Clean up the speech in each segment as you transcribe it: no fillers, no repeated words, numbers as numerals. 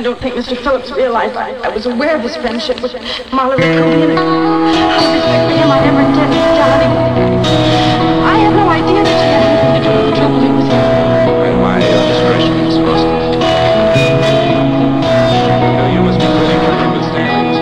I don't think Mr. Phillips realized I was aware of his friendship with Marla Riccotti, and I respect him. I never intended to tell anyone. I had no idea that she had anything to do with the trouble he was in. Well, my discretion is rusted. You must be pretty comfortable with standing this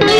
morning.